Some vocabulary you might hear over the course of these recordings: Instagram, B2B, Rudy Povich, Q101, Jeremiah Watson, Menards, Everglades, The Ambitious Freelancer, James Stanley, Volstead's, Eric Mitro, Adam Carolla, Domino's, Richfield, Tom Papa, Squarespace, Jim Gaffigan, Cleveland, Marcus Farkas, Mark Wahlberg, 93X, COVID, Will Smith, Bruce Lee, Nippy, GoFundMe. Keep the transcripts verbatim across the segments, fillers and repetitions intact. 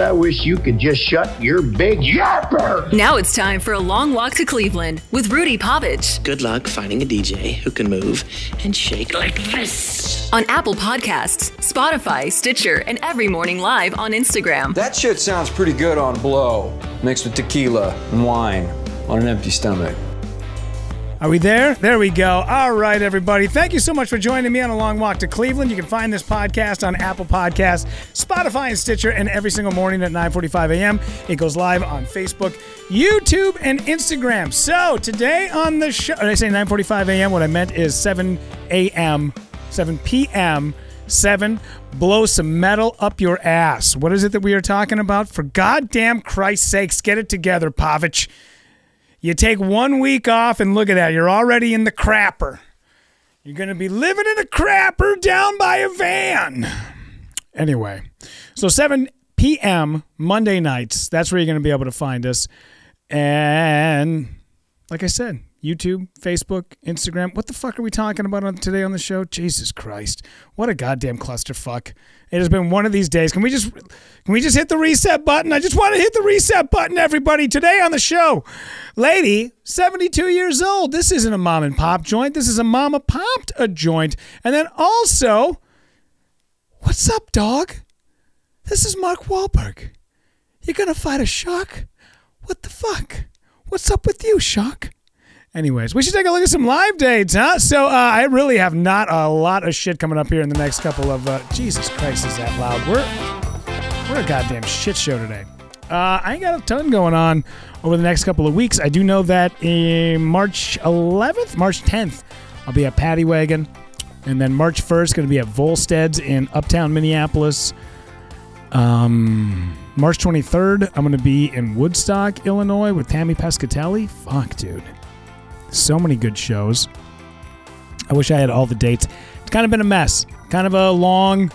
I wish you could just shut your big yapper. Now it's time for a long walk to Cleveland with Rudy Povich. Good luck finding a D J who can move and shake like this. On Apple Podcasts, Spotify, Stitcher, and every morning live on Instagram. That shit sounds pretty good on blow, mixed with tequila and wine on an empty stomach. Are we there? There we go. All right, everybody. Thank you so much for joining me on A Long Walk to Cleveland. You can find this podcast on Apple Podcasts, Spotify, and Stitcher, and every single morning at nine forty-five a.m. It goes live on Facebook, YouTube, and Instagram. So today on the show, I say nine forty-five a.m. What I meant is seven a.m., seven p.m., seven, blow some metal up your ass. What is it that we are talking about? For goddamn Christ's sakes, get it together, Povich. You take one week off and look at that. You're already in the crapper. You're going to be living in a crapper down by a van. Anyway, so seven p.m. Monday nights, that's where you're going to be able to find us. And like I said, YouTube, Facebook, Instagram. What the fuck are we talking about on today on the show? Jesus Christ. What a goddamn clusterfuck. It has been one of these days. Can we just can we just hit the reset button? I just want to hit the reset button, everybody. Today on the show, lady, seventy-two years old. This isn't a mom and pop joint. This is a mama popped a joint. And then also, what's up, dog? This is Mark Wahlberg. You're going to fight a shark? What the fuck? What's up with you, shark? Anyways, we should take a look at some live dates, huh? So uh, I really have not a lot of shit coming up here in the next couple of... Uh, Jesus Christ, is that loud? We're we're a goddamn shit show today. Uh, I ain't got a ton going on over the next couple of weeks. I do know that in March eleventh, March tenth, I'll be at Paddy Wagon. And then March first, going to be at Volstead's in Uptown Minneapolis. Um, March twenty-third, I'm going to be in Woodstock, Illinois with Tammy Pescatelli. Fuck, dude. So many good shows. I wish I had all the dates. It's kind of been a mess. Kind of a long,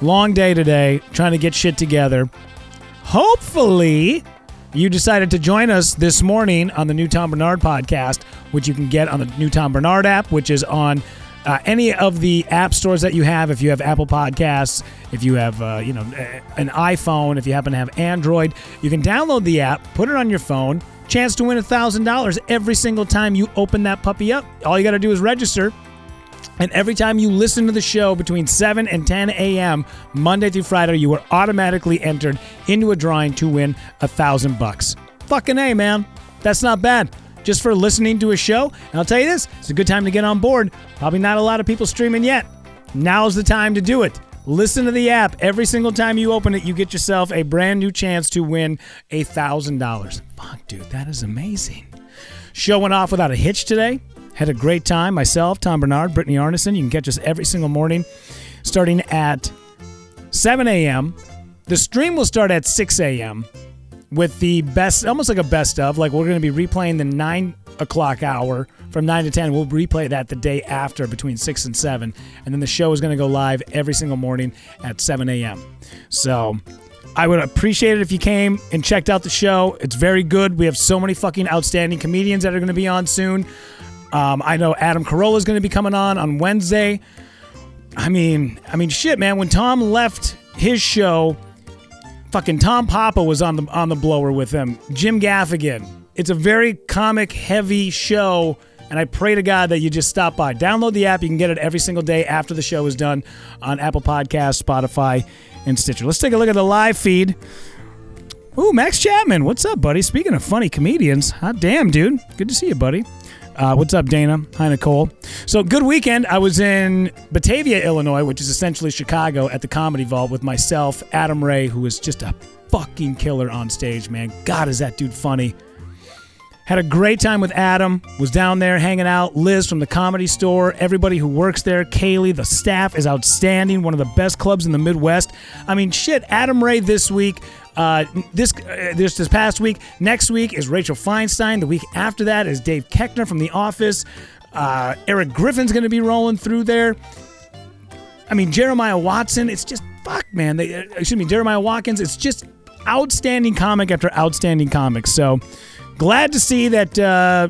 long day today trying to get shit together. Hopefully, you decided to join us this morning on the new Tom Bernard podcast, which you can get on the new Tom Bernard app, which is on uh, any of the app stores that you have. If you have Apple Podcasts, if you have uh, you know an iPhone, if you happen to have Android, you can download the app, put it on your phone. Chance to win one thousand dollars every single time you open that puppy up. All you got to do is register. And every time you listen to the show between seven and ten a.m., Monday through Friday, you are automatically entered into a drawing to win one thousand bucks. Fucking A, man. That's not bad. Just for listening to a show. And I'll tell you this, it's a good time to get on board. Probably not a lot of people streaming yet. Now's the time to do it. Listen to the app. Every single time you open it, you get yourself a brand new chance to win one thousand dollars. Fuck, dude, that is amazing. Show went off without a hitch today. Had a great time. Myself, Tom Bernard, Brittany Arneson. You can catch us every single morning starting at seven a.m. The stream will start at six a.m. with the best, almost like a best of. Like, we're going to be replaying the nine o'clock hour from nine to ten. We'll replay that the day after between six and seven. And then the show is going to go live every single morning at seven a.m. So I would appreciate it if you came and checked out the show. It's very good. We have so many fucking outstanding comedians that are going to be on soon. Um, I know Adam Carolla is going to be coming on on Wednesday. I mean, I mean, shit, man. When Tom left his show, fucking Tom Papa was on the on the blower with him. Jim Gaffigan. It's a very comic-heavy show, and I pray to God that you just stop by. Download the app. You can get it every single day after the show is done on Apple Podcasts, Spotify, and Stitcher. Let's take a look at the live feed. Ooh, Max Chapman. What's up, buddy? Speaking of funny comedians, hot damn, dude. Good to see you, buddy. Uh, what's up, Dana? Hi, Nicole. So, good weekend. I was in Batavia, Illinois, which is essentially Chicago, at the Comedy Vault with myself, Adam Ray, who is just a fucking killer on stage, man. God, is that dude funny. Had a great time with Adam, was down there hanging out, Liz from the Comedy Store, everybody who works there, Kaylee, the staff is outstanding, one of the best clubs in the Midwest. I mean, shit, Adam Ray this week, uh, this, uh, this this past week, next week is Rachel Feinstein, the week after that is Dave Koechner from The Office, uh, Eric Griffin's going to be rolling through there. I mean, Jeremiah Watson, it's just, fuck, man, they, excuse me, Jeremiah Watkins, it's just outstanding comic after outstanding comic, so... Glad to see that, uh,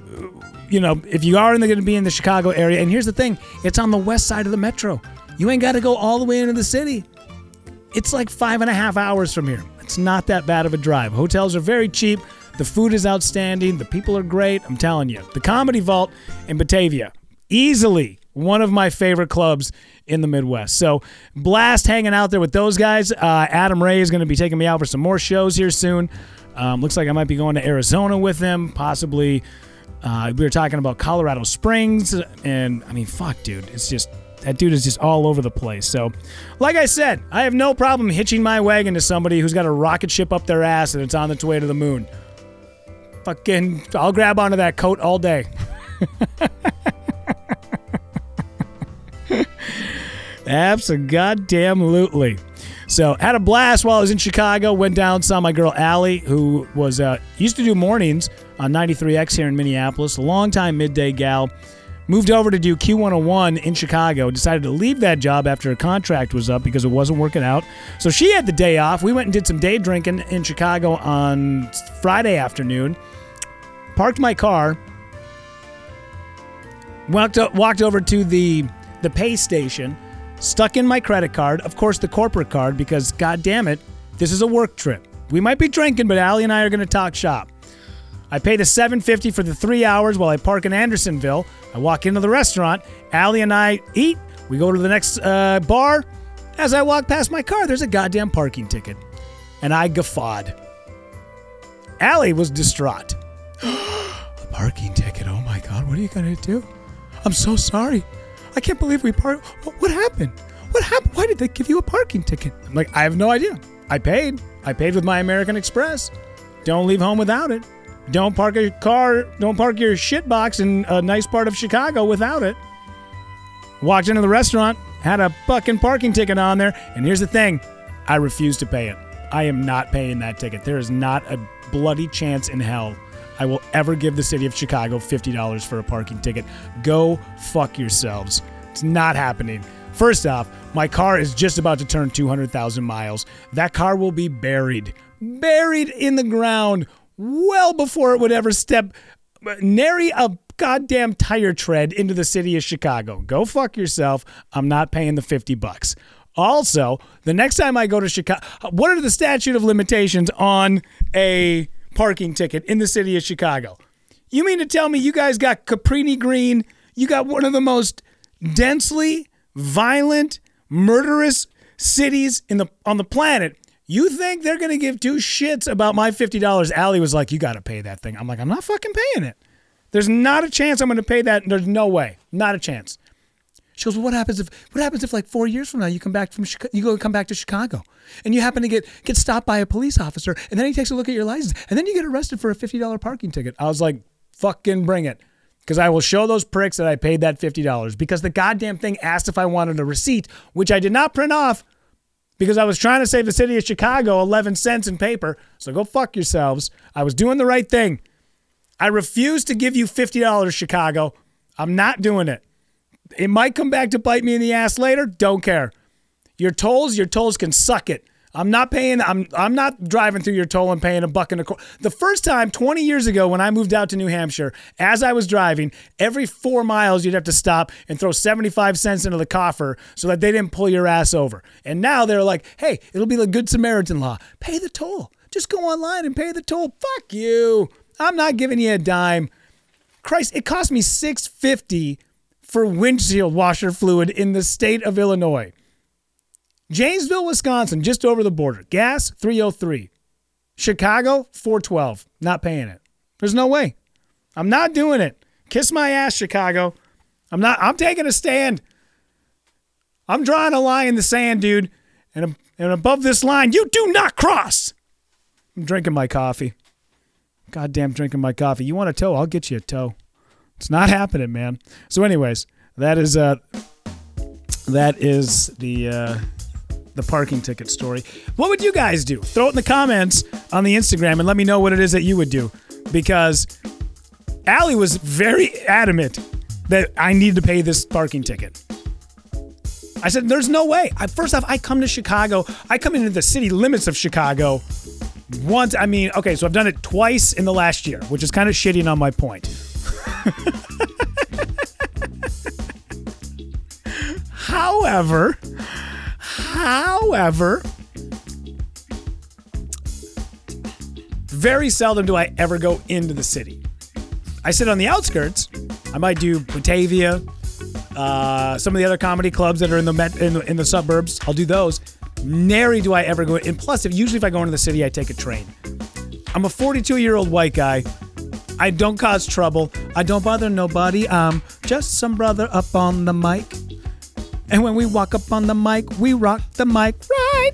you know, if you are going to be in the Chicago area, and here's the thing, it's on the west side of the metro. You ain't got to go all the way into the city. It's like five and a half hours from here. It's not that bad of a drive. Hotels are very cheap. The food is outstanding. The people are great. I'm telling you. The Comedy Vault in Batavia. Easily one of my favorite clubs in the Midwest. So blast hanging out there with those guys. Uh, Adam Ray is going to be taking me out for some more shows here soon. Um, looks like I might be going to Arizona with him, possibly. Uh, we were talking about Colorado Springs, and I mean, fuck, dude. It's just, that dude is just all over the place. So, like I said, I have no problem hitching my wagon to somebody who's got a rocket ship up their ass and it's on its way to the moon. Fucking, I'll grab onto that coat all day. Abso-goddamn-lutely. So, had a blast while I was in Chicago. Went down, saw my girl Allie, who was uh, used to do mornings on ninety-three X here in Minneapolis. Long-time midday gal. Moved over to do Q one oh one in Chicago. Decided to leave that job after her contract was up because it wasn't working out. So she had the day off. We went and did some day drinking in Chicago on Friday afternoon. Parked my car. Walked, up, walked over to the, the pay station. Stuck in my credit card, of course the corporate card, because god damn it, this is a work trip. We might be drinking, but Allie and I are going to talk shop. I paid a seven fifty for the three hours while I park in Andersonville. I walk into the restaurant. Allie and I eat. We go to the next uh, bar. As I walk past my car, there's a goddamn parking ticket. And I guffawed. Allie was distraught. A parking ticket. Oh my god, what are you going to do? I'm so sorry. I can't believe we parked. What happened? What happened? Why did they give you a parking ticket? I'm like, I have no idea. I paid. I paid with my American Express. Don't leave home without it. Don't park your car. Don't park your shit box in a nice part of Chicago without it. Walked into the restaurant, had a fucking parking ticket on there, and here's the thing. I refuse to pay it. I am not paying that ticket. There is not a bloody chance in hell I will ever give the city of Chicago fifty dollars for a parking ticket. Go fuck yourselves. It's not happening. First off, my car is just about to turn two hundred thousand miles. That car will be buried, buried in the ground well before it would ever step nary a goddamn tire tread into the city of Chicago. Go fuck yourself. I'm not paying the fifty bucks. Also, the next time I go to Chicago, what are the statute of limitations on a parking ticket in the city of Chicago? You mean to tell me you guys got Caprini Green? You got one of the most densely violent, murderous cities in the on the planet. You think they're going to give two shits about my fifty dollars? Allie was like, you got to pay that thing. I'm like, I'm not fucking paying it. There's not a chance I'm going to pay that. There's no way. Not a chance. She goes, well, what happens if what happens if like four years from now you come back from Chica- you go come back to Chicago and you happen to get get stopped by a police officer and then he takes a look at your license and then you get arrested for a fifty dollars parking ticket? I was like, fucking bring it, because I will show those pricks that I paid that fifty dollars, because the goddamn thing asked if I wanted a receipt, which I did not print off because I was trying to save the city of Chicago eleven cents in paper. So go fuck yourselves. I was doing the right thing. I refuse to give you fifty dollars, Chicago. I'm not doing it. It might come back to bite me in the ass later. Don't care. Your tolls, your tolls can suck it. I'm not paying. I'm I'm not driving through your toll and paying a buck and a quarter. The first time twenty years ago when I moved out to New Hampshire, as I was driving, every four miles you'd have to stop and throw seventy-five cents into the coffer so that they didn't pull your ass over. And now they're like, hey, it'll be the Good Samaritan law. Pay the toll. Just go online and pay the toll. Fuck you. I'm not giving you a dime. Christ, it cost me six fifty for windshield washer fluid in the state of Illinois. Janesville, Wisconsin, just over the border. Gas, three oh three. Chicago, four twelve. Not paying it. There's no way. I'm not doing it. Kiss my ass, Chicago. I'm not. I'm taking a stand. I'm drawing a line in the sand, dude. And, and above this line, you do not cross. I'm drinking my coffee. Goddamn drinking my coffee. You want a tow? I'll get you a tow. It's not happening, man. So anyways, that is uh, that is the uh, the parking ticket story. What would you guys do? Throw it in the comments on the Instagram and let me know what it is that you would do. Because Allie was very adamant that I need to pay this parking ticket. I said, there's no way. I, first off, I come to Chicago. I come into the city limits of Chicago once. I mean, okay, so I've done it twice in the last year, which is kind of shitting on my point. however however Very seldom do I ever go into the city. I sit on the outskirts. I might do Batavia, uh, some of the other comedy clubs that are in the, met, in the in the suburbs. I'll do those. Nary do I ever go. And plus, if, usually if I go into the city, I take a train. I'm a forty-two-year-old white guy. I don't cause trouble. I don't bother nobody. I'm just some brother up on the mic. And when we walk up on the mic, we rock the mic right.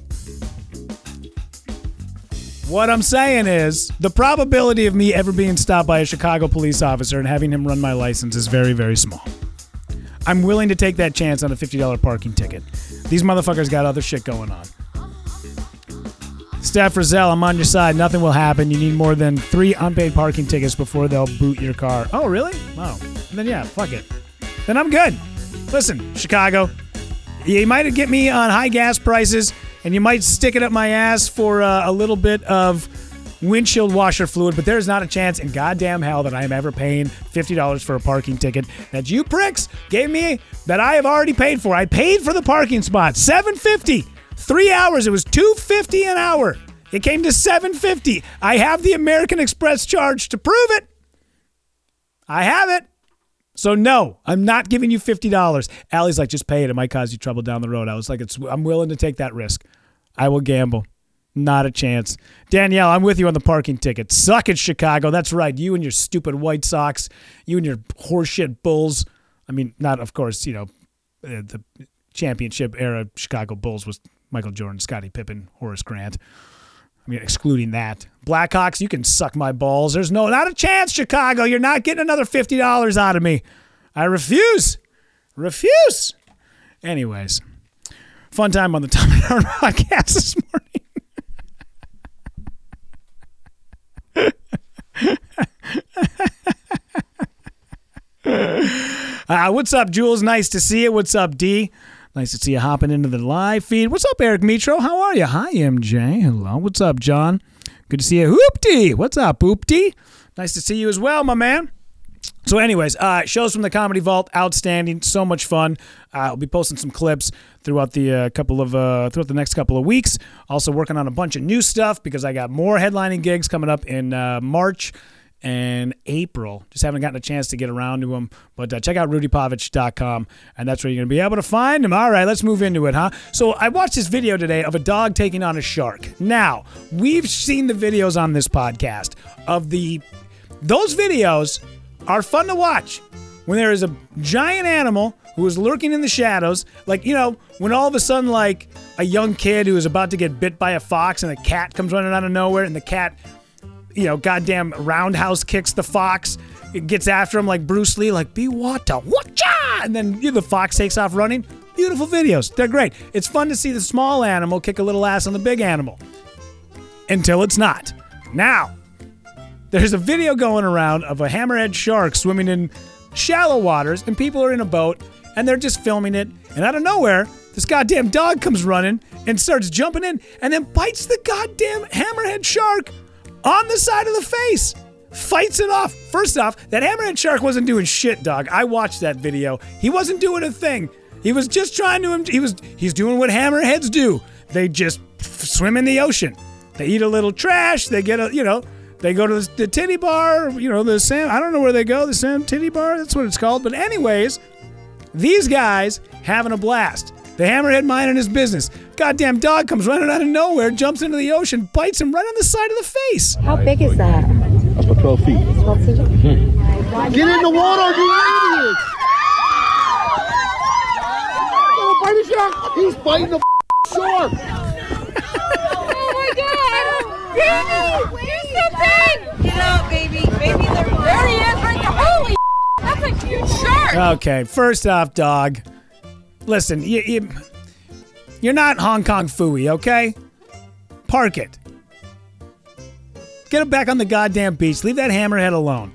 What I'm saying is, the probability of me ever being stopped by a Chicago police officer and having him run my license is very, very small. I'm willing to take that chance on a fifty dollar parking ticket. These motherfuckers got other shit going on. Staff Rizal, I'm on your side. Nothing will happen. You need more than three unpaid parking tickets before they'll boot your car. Oh, really? Wow. Then yeah, fuck it. Then I'm good. Listen, Chicago, you might get me on high gas prices, and you might stick it up my ass for uh, a little bit of windshield washer fluid, but there's not a chance in goddamn hell that I am ever paying fifty dollars for a parking ticket that you pricks gave me that I have already paid for. I paid for the parking spot, seven fifty. Three hours, it was two fifty an hour. It came to seven fifty. I have the American Express charge to prove it. I have it. So no, I'm not giving you fifty dollars. Allie's like, just pay it. It might cause you trouble down the road. I was like, it's, I'm willing to take that risk. I will gamble. Not a chance. Danielle, I'm with you on the parking ticket. Suck it, Chicago. That's right. You and your stupid White Sox. You and your horseshit Bulls. I mean, not, of course, you know, the championship era Chicago Bulls was Michael Jordan, Scottie Pippen, Horace Grant. I mean, excluding that. Blackhawks, you can suck my balls. There's no, not a chance, Chicago. You're not getting another fifty dollars out of me. I refuse. Refuse. Anyways, fun time on the Tom Bernard podcast this morning. uh, what's up, Jules? Nice to see you. What's up, D? Nice to see you hopping into the live feed. What's up, Eric Mitro? How are you? Hi, M J. Hello. What's up, John? Good to see you. Hoopty. What's up, Hoopty? Nice to see you as well, my man. So anyways, uh, shows from the Comedy Vault, outstanding. So much fun. Uh, I'll be posting some clips throughout the uh, couple of uh, throughout the next couple of weeks. Also working on a bunch of new stuff because I got more headlining gigs coming up in uh, March and April. Just haven't gotten a chance to get around to him, but uh, check out rudy povich dot com, and that's where you're going to be able to find him. All right, let's move into it, huh? So I watched this video today of a dog taking on a shark. Now, we've seen the videos on this podcast of the... Those videos are fun to watch when there is a giant animal who is lurking in the shadows. Like, you know, when all of a sudden, like, a young kid who is about to get bit by a fox and a cat comes running out of nowhere, and the cat... you know, goddamn roundhouse kicks the fox. It gets after him like Bruce Lee, like, be water, watcha! And then you know, the fox takes off running. Beautiful videos. They're great. It's fun to see the small animal kick a little ass on the big animal. Until it's not. Now, there's a video going around of a hammerhead shark swimming in shallow waters, and people are in a boat, and they're just filming it. And out of nowhere, this goddamn dog comes running and starts jumping in, and then bites the goddamn hammerhead shark on the side of the face. Fights it off. First off, that hammerhead shark wasn't doing shit, dog. I watched that video. He wasn't doing a thing. He was just trying to... He was. He's doing what hammerheads do. They just swim in the ocean. They eat a little trash. They get a... You know, they go to the, the titty bar. You know, the Sam... I don't know where they go. The Sam titty bar? That's what it's called. But anyways, these guys having a blast. The hammerhead minding his business. Goddamn dog comes running out of nowhere, jumps into the ocean, bites him right on the side of the face. How big is that? About twelve feet. twelve feet? Mm-hmm. Get in the water, you idiot! Don't bite the shark! He's biting the shark! Oh my god! Baby, he's so big! Get out, baby. Baby, there he is right there. Holy shit! That's a huge shark! Okay, first off, dog. Listen, you, you, you're not Hong Kong Phooey, okay? Park it. Get it back on the goddamn beach. Leave that hammerhead alone.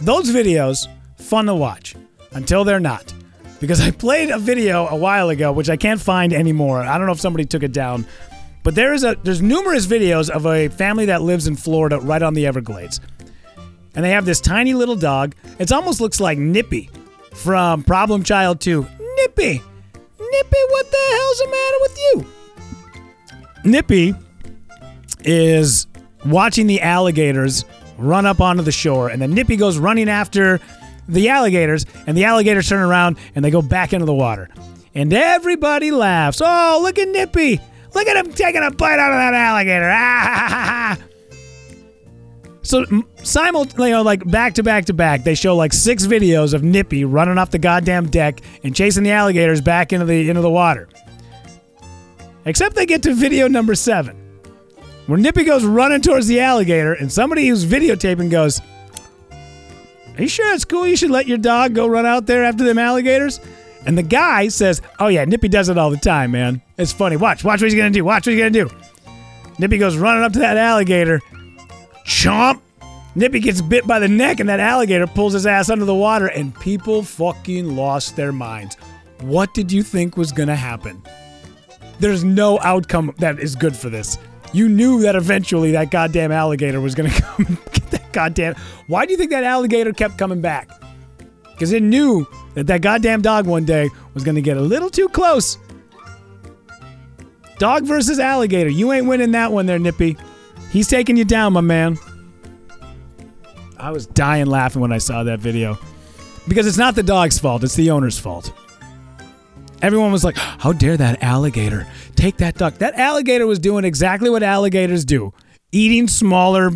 Those videos, fun to watch. Until they're not. Because I played a video a while ago, which I can't find anymore. I don't know if somebody took it down. But there is a there's numerous videos of a family that lives in Florida right on the Everglades. And they have this tiny little dog. It almost looks like Nippy from Problem Child two. Nippy! Nippy, what the hell's the matter with you? Nippy is watching the alligators run up onto the shore, and then Nippy goes running after the alligators, and the alligators turn around, and they go back into the water. And everybody laughs. Oh, look at Nippy. Look at him taking a bite out of that alligator. Ah! So, simul- you know, like back to back to back, they show like six videos of Nippy running off the goddamn deck and chasing the alligators back into the into the water. Except they get to video number seven, where Nippy goes running towards the alligator, and somebody who's videotaping goes, "Are you sure it's cool? You should let your dog go run out there after them alligators?" And the guy says, "Oh yeah, Nippy does it all the time, man. It's funny. Watch, watch what he's gonna do. Watch what he's gonna do." Nippy goes running up to that alligator. Chomp! Nippy gets bit by the neck, and that alligator pulls his ass under the water, and people fucking lost their minds. What did you think was gonna happen? There's no outcome that is good for this. You knew that eventually that goddamn alligator was gonna come and get that goddamn... Why do you think that alligator kept coming back? Because it knew that that goddamn dog one day was gonna get a little too close. Dog versus alligator. You ain't winning that one there, Nippy. He's taking you down, my man. I was dying laughing when I saw that video. Because it's not the dog's fault, it's the owner's fault. Everyone was like, how dare that alligator take that duck. That alligator was doing exactly what alligators do. Eating smaller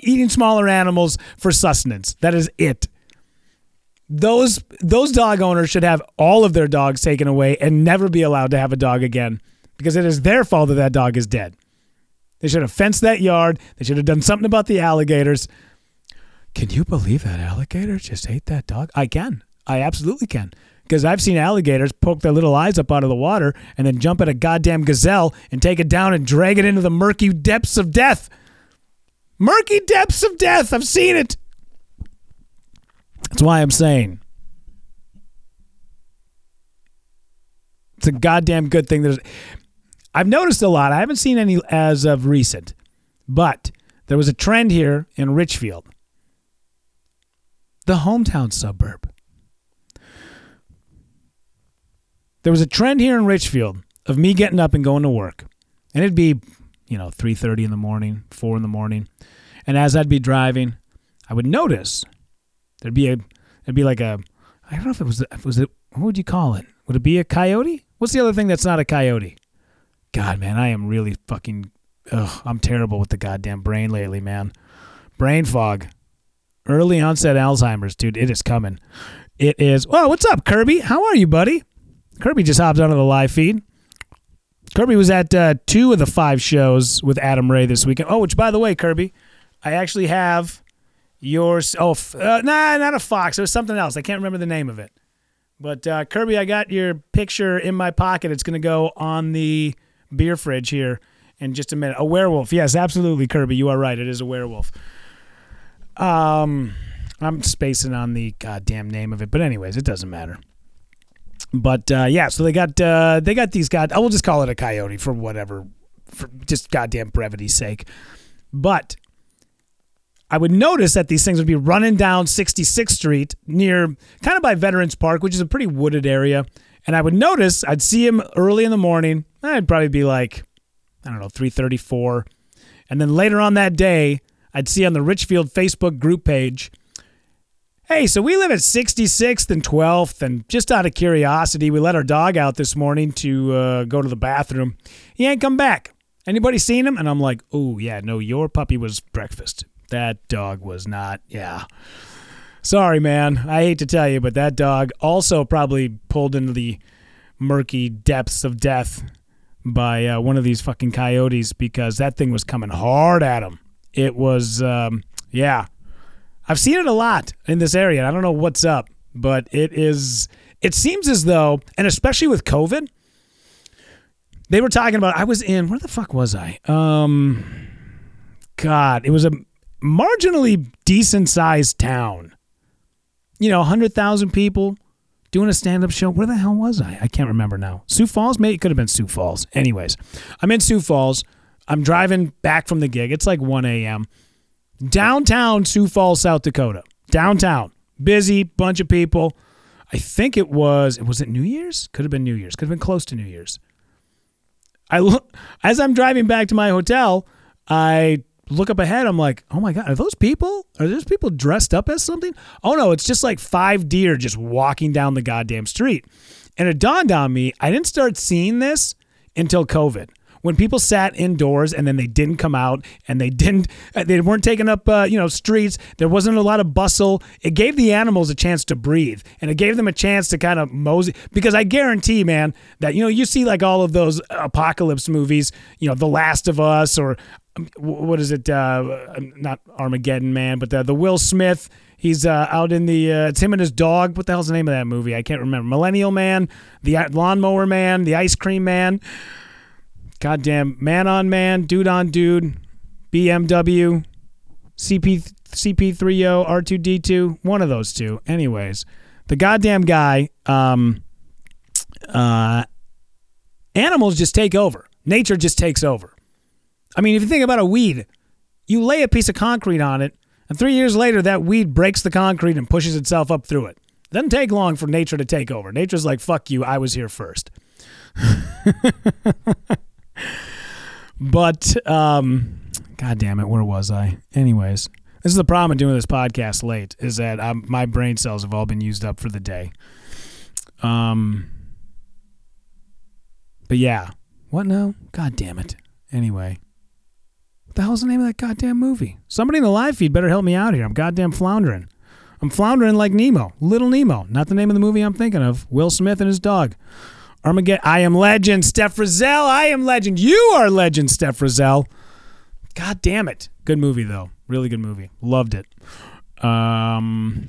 eating smaller animals for sustenance. That is it. Those those dog owners should have all of their dogs taken away and never be allowed to have a dog again. Because it is their fault that that dog is dead. They should have fenced that yard. They should have done something about the alligators. Can you believe that alligator just ate that dog? I can. I absolutely can. Because I've seen alligators poke their little eyes up out of the water and then jump at a goddamn gazelle and take it down and drag it into the murky depths of death. Murky depths of death. I've seen it. That's why I'm saying it's a goddamn good thing there's... I've noticed a lot. I haven't seen any as of recent, but there was a trend here in Richfield, the hometown suburb. There was a trend here in Richfield of me getting up and going to work, and it'd be, you know, three thirty in the morning, four in the morning, and as I'd be driving, I would notice there'd be a, there'd be like a, I don't know if it was, if was it, what would you call it? Would it be a coyote? What's the other thing that's not a coyote? God, man, I am really fucking... Ugh, I'm terrible with the goddamn brain lately, man. Brain fog. Early onset Alzheimer's, dude. It is coming. It is... Oh, what's up, Kirby? How are you, buddy? Kirby just hopped onto the live feed. Kirby was at uh, two of the five shows with Adam Ray this weekend. Oh, which, by the way, Kirby, I actually have your... Oh, f- uh, nah, not a fox. It was something else. I can't remember the name of it. But, uh, Kirby, I got your picture in my pocket. It's going to go on the... beer fridge here in just a minute. A werewolf. Yes, absolutely, Kirby. You are right. It is a werewolf. Um, I'm spacing on the goddamn name of it, but anyways, it doesn't matter. But uh, yeah, so they got uh, they got these god. I will just call it a coyote for whatever, for just goddamn brevity's sake. But I would notice that these things would be running down sixty-sixth Street near kind of by Veterans Park, which is a pretty wooded area. And I would notice, I'd see him early in the morning. I'd probably be like, I don't know, three thirty-four. And then later on that day, I'd see on the Richfield Facebook group page, hey, so we live at sixty-sixth and twelfth, and just out of curiosity, we let our dog out this morning to uh, go to the bathroom. He ain't come back. Anybody seen him? And I'm like, oh, yeah, no, your puppy was breakfast. That dog was not, yeah. Sorry, man. I hate to tell you, but that dog also probably pulled into the murky depths of death by uh, one of these fucking coyotes, because that thing was coming hard at him. It was, um, yeah. I've seen it a lot in this area. I don't know what's up, but it is, it seems as though, and especially with COVID, they were talking about, I was in, where the fuck was I? Um, God, it was a marginally decent-sized town. You know, one hundred thousand people doing a stand-up show. Where the hell was I? I can't remember now. Sioux Falls? Maybe it could have been Sioux Falls. Anyways, I'm in Sioux Falls. I'm driving back from the gig. It's like one a.m. Downtown Sioux Falls, South Dakota. Downtown. Busy, bunch of people. I think it was, was it New Year's? Could have been New Year's. Could have been close to New Year's. I look, as I'm driving back to my hotel, I look up ahead. I'm like, oh my God, are those people? Are those people dressed up as something? Oh no, it's just like five deer just walking down the goddamn street. And it dawned on me, I didn't start seeing this until COVID, when people sat indoors and then they didn't come out and they didn't, they weren't taking up, uh, you know, streets. There wasn't a lot of bustle. It gave the animals a chance to breathe, and it gave them a chance to kind of mosey. Because I guarantee, man, that, you know, you see like all of those apocalypse movies, you know, The Last of Us, or what is it? Uh, not Armageddon Man, but the, the Will Smith. He's uh, out in the, uh, it's him and his dog. What the hell's the name of that movie? I can't remember. Millennial Man, The Lawnmower Man, The Ice Cream Man. Goddamn, man on man, dude on dude, B M W, C P, C P three O, R two D two, one of those two. Anyways, the goddamn guy, um, uh, animals just take over. Nature just takes over. I mean, if you think about a weed, you lay a piece of concrete on it, and three years later, that weed breaks the concrete and pushes itself up through it. It doesn't take long for nature to take over. Nature's like, fuck you, I was here first. But, um, God damn it, where was I? Anyways, this is the problem of doing this podcast late, is that I'm, my brain cells have all been used up for the day. Um, but yeah. What now? God damn it. Anyway. What the hell's the name of that goddamn movie? Somebody in the live feed better help me out here. I'm goddamn floundering. I'm floundering like Nemo. Little Nemo. Not the name of the movie I'm thinking of. Will Smith and his dog. Armageddon. I am legend, Steph Rizal. I am legend. You are legend, Steph Rizal. God damn it. Good movie, though. Really good movie. Loved it. Um,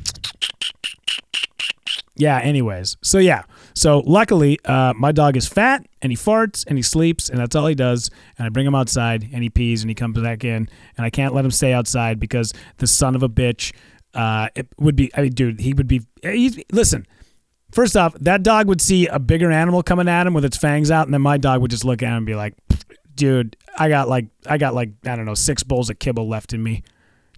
yeah, anyways. So, yeah. So, luckily, uh, my dog is fat, and he farts, and he sleeps, and that's all he does. And I bring him outside, and he pees, and he comes back in. And I can't let him stay outside because the son of a bitch uh, it would be, I mean, dude, he would be, he'd, listen. First off, that dog would see a bigger animal coming at him with its fangs out, and then my dog would just look at him and be like, dude, I got like, I got like, I don't know, six bowls of kibble left in me.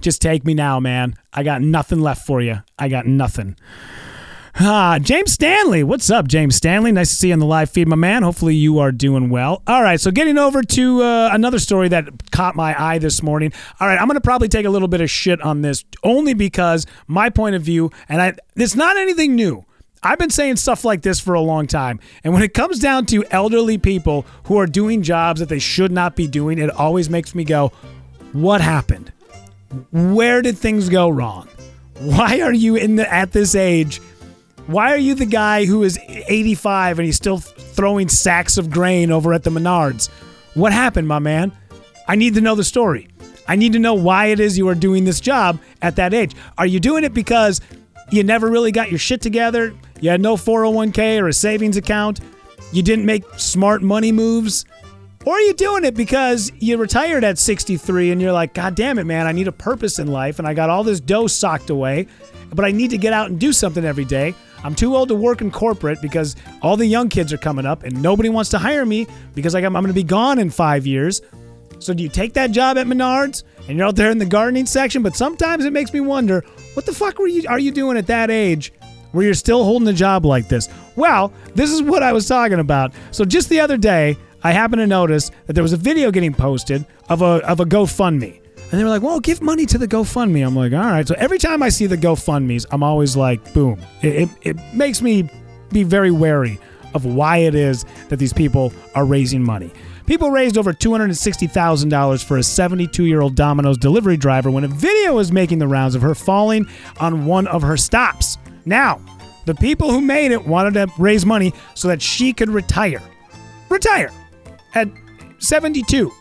Just take me now, man. I got nothing left for you. I got nothing. Ah, James Stanley. What's up, James Stanley? Nice to see you on the live feed, my man. Hopefully you are doing well. All right, so getting over to uh, another story that caught my eye this morning. All right, I'm going to probably take a little bit of shit on this only because my point of view, and I, it's not anything new. I've been saying stuff like this for a long time. And when it comes down to elderly people who are doing jobs that they should not be doing, it always makes me go, what happened? Where did things go wrong? Why are you in the, at this age? Why are you the guy who is eighty-five and he's still throwing sacks of grain over at the Menards? What happened, my man? I need to know the story. I need to know why it is you are doing this job at that age. Are you doing it because you never really got your shit together? You had no four oh one k or a savings account. You didn't make smart money moves. Or are you doing it because you retired at sixty-three and you're like, God damn it, man, I need a purpose in life and I got all this dough socked away, but I need to get out and do something every day. I'm too old to work in corporate because all the young kids are coming up and nobody wants to hire me because I'm going to be gone in five years. So do you take that job at Menards and you're out there in the gardening section? But sometimes it makes me wonder, what the fuck were you, are you doing at that age where you're still holding a job like this? Well, this is what I was talking about. So just the other day, I happened to notice that there was a video getting posted of a of a GoFundMe. And they were like, well, give money to the GoFundMe. I'm like, all right. So every time I see the GoFundMes, I'm always like, boom. It, it, it makes me be very wary of why it is that these people are raising money. People raised over two hundred sixty thousand dollars for a seventy-two-year-old Domino's delivery driver when a video is making the rounds of her falling on one of her stops. Now, the people who made it wanted to raise money so that she could retire. Retire at seventy-two,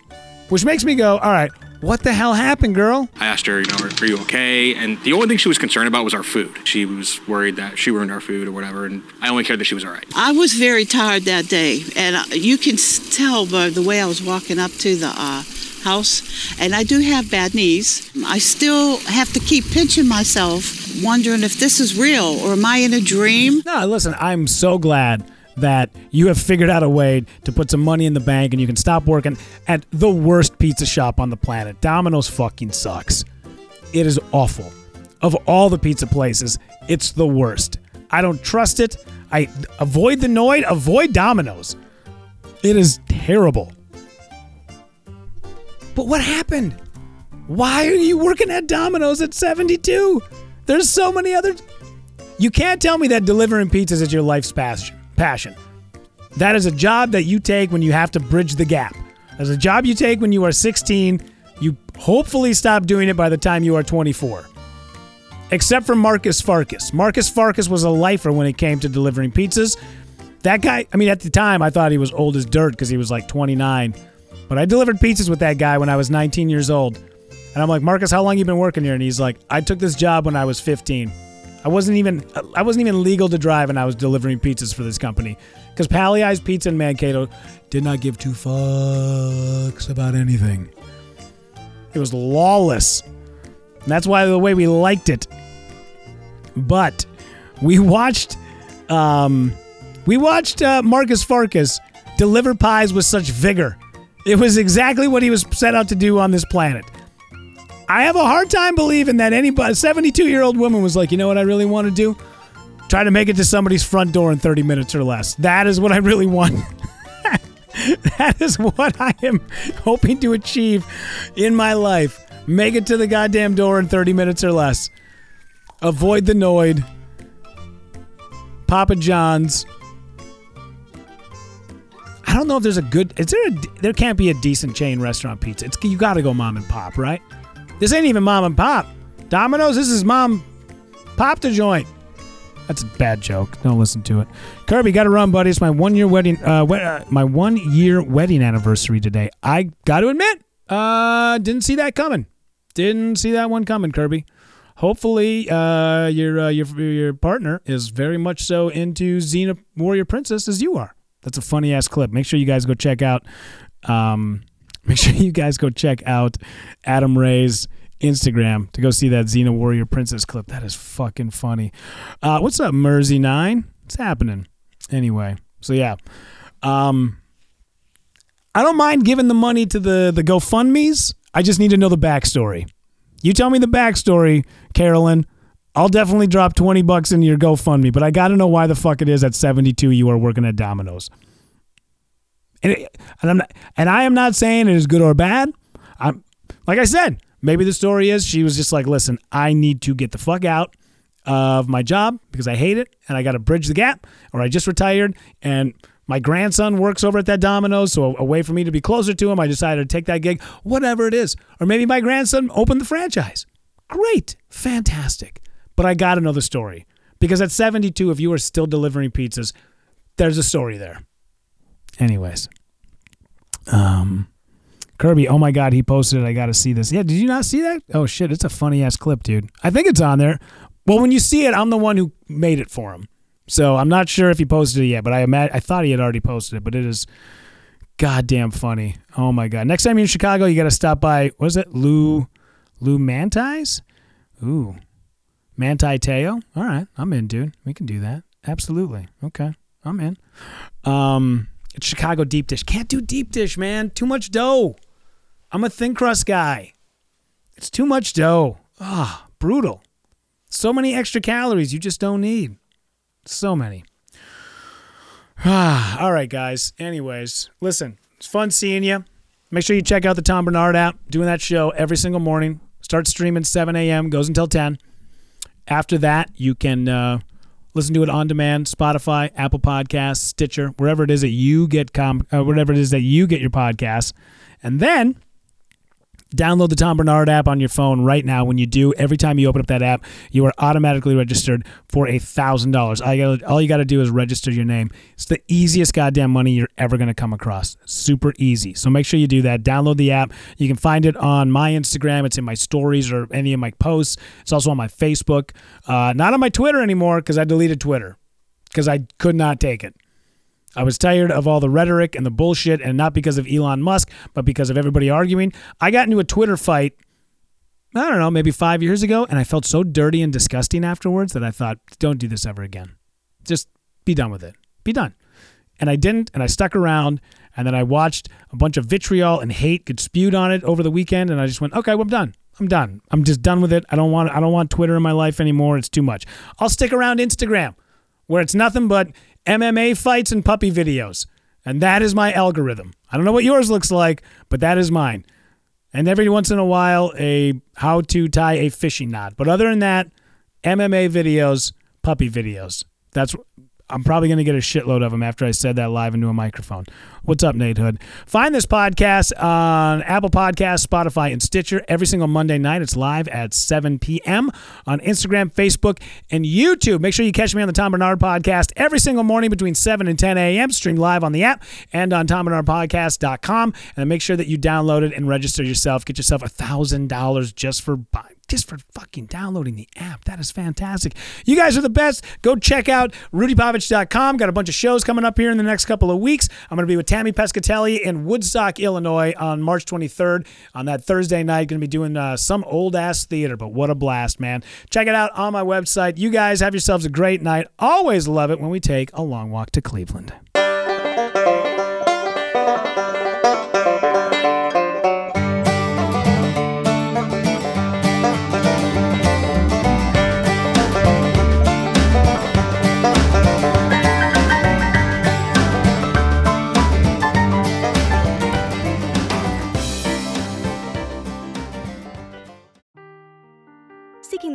which makes me go, all right, what the hell happened, girl? I asked her, you know, are you okay? And the only thing she was concerned about was our food. She was worried that she ruined our food or whatever, and I only cared that she was all right. I was very tired that day, and you can tell by the way I was walking up to the uh, house, and I do have bad knees. I still have to keep pinching myself, wondering if this is real or am I in a dream? No, listen, I'm so glad that you have figured out a way to put some money in the bank and you can stop working at the worst pizza shop on the planet. Domino's fucking sucks. It is awful. Of all the pizza places, it's the worst. I don't trust it. I avoid the Noid, avoid Domino's. It is terrible. But what happened? Why are you working at Domino's at seventy-two? There's so many other... You can't tell me that delivering pizzas is your life's passion. That is a job that you take when you have to bridge the gap. That's a job you take when you are sixteen. You hopefully stop doing it by the time you are twenty-four. Except for Marcus Farkas. Marcus Farkas was a lifer when it came to delivering pizzas. That guy, I mean, at the time, I thought he was old as dirt because he was like twenty-nine. But I delivered pizzas with that guy when I was nineteen years old. And I'm like, Marcus, how long you been working here? And he's like, I took this job when I was fifteen. I wasn't even I wasn't even legal to drive, and I was delivering pizzas for this company. Because Pali Eyes Pizza in Mankato did not give two fucks about anything. It was lawless. And that's why the way we liked it. But we watched um, we watched uh, Marcus Farkas deliver pies with such vigor. It was exactly what he was set out to do on this planet. I have a hard time believing that anybody, a seventy-two-year-old woman was like, you know what I really want to do? Try to make it to somebody's front door in thirty minutes or less. That is what I really want. That is what I am hoping to achieve in my life. Make it to the goddamn door in thirty minutes or less. Avoid the Noid. Papa John's. I don't know if there's a good... Is there a, there can't be a decent chain restaurant pizza. It's, you got to go mom and pop, right? This ain't even mom and pop. Domino's, this is mom pop the joint. That's a bad joke. Don't listen to it. Kirby, gotta run, buddy. It's my one-year wedding, uh, we- uh, my one-year wedding anniversary today. I gotta admit, uh, didn't see that coming. Didn't see that one coming, Kirby. Hopefully, uh, your uh, your your partner is very much so into Xena Warrior Princess as you are. That's a funny-ass clip. Make sure you guys go check out. Um, Make sure you guys go check out Adam Ray's Instagram to go see that Xena Warrior Princess clip. That is fucking funny. Uh, what's up, Mersey nine? What's happening? Anyway, so yeah. Um, I don't mind giving the money to the, the GoFundMes. I just need to know the backstory. You tell me the backstory, Carolyn. I'll definitely drop twenty bucks into your GoFundMe, but I got to know why the fuck it is at seventy-two you are working at Domino's. And, it, and I'm not, and I am not saying it is good or bad. I'm, like I said, maybe the story is she was just like, listen, I need to get the fuck out of my job because I hate it, and I got to bridge the gap, or I just retired, and my grandson works over at that Domino's, so a way for me to be closer to him, I decided to take that gig, whatever it is. Or maybe my grandson opened the franchise. Great. Fantastic. But I got to know the story because at seventy-two, if you are still delivering pizzas, there's a story there. Anyways, um, Kirby, oh my God, he posted it. I got to see this. Yeah, did you not see that? Oh shit, it's a funny ass clip, dude. I think it's on there. Well, when you see it, I'm the one who made it for him. So I'm not sure if he posted it yet, but I imagine, I thought he had already posted it, but it is goddamn funny. Oh my God. Next time you're in Chicago, you got to stop by, what is it? Lou, Lou Mantis? Ooh, Manti Teo. All right, I'm in, dude. We can do that. Absolutely. Okay, I'm in. Um... Chicago deep dish. Can't do deep dish, man. Too much dough. I'm a thin crust guy. It's too much dough. Ah, brutal. So many extra calories you just don't need. So many. Ah, all right, guys. Anyways, listen, it's fun seeing you. Make sure you check out the Tom Bernard app. Doing that show every single morning. Starts streaming seven a.m. Goes until ten. After that, you can... Uh, Listen to it on demand, Spotify, Apple Podcasts, Stitcher, wherever it is that you get com- uh, whatever it is that you get your podcasts. And then download the Tom Bernard app on your phone right now. When you do, every time you open up that app, you are automatically registered for one thousand dollars. All you got to do is register your name. It's the easiest goddamn money you're ever going to come across. Super easy. So make sure you do that. Download the app. You can find it on my Instagram. It's in my stories or any of my posts. It's also on my Facebook. Uh, not on my Twitter anymore because I deleted Twitter because I could not take it. I was tired of all the rhetoric and the bullshit, and not because of Elon Musk, but because of everybody arguing. I got into a Twitter fight, I don't know, maybe five years ago, and I felt so dirty and disgusting afterwards that I thought, don't do this ever again. Just be done with it. Be done. And I didn't, and I stuck around, and then I watched a bunch of vitriol and hate get spewed on it over the weekend, and I just went, okay, well, I'm done. I'm done. I'm just done with it. I don't want, I don't want Twitter in my life anymore. It's too much. I'll stick around Instagram, where it's nothing but M M A fights and puppy videos. And that is my algorithm. I don't know what yours looks like, but that is mine. and every once in a while, a how to tie a fishing knot. But other than that, M M A videos, puppy videos. That's I'm probably going to get a shitload of them after I said that live into a microphone. What's up, Nate Hood? Find this podcast on Apple Podcasts, Spotify, and Stitcher every single Monday night. It's live at seven p.m. on Instagram, Facebook, and YouTube. Make sure you catch me on the Tom Bernard Podcast every single morning between seven and ten a.m. Stream live on the app and on tom bernard podcast dot com. And make sure that you download it and register yourself. Get yourself one thousand dollars just for buying. Just for fucking downloading the app. That is fantastic. You guys are the best. Go check out rudy povich dot com. Got a bunch of shows coming up here in the next couple of weeks. I'm going to be with Tammy Pescatelli in Woodstock, Illinois on March twenty-third. On that Thursday night, going to be doing uh, some old-ass theater, but what a blast, man. Check it out on my website. You guys have yourselves a great night. Always love it when we take a long walk to Cleveland. Seeking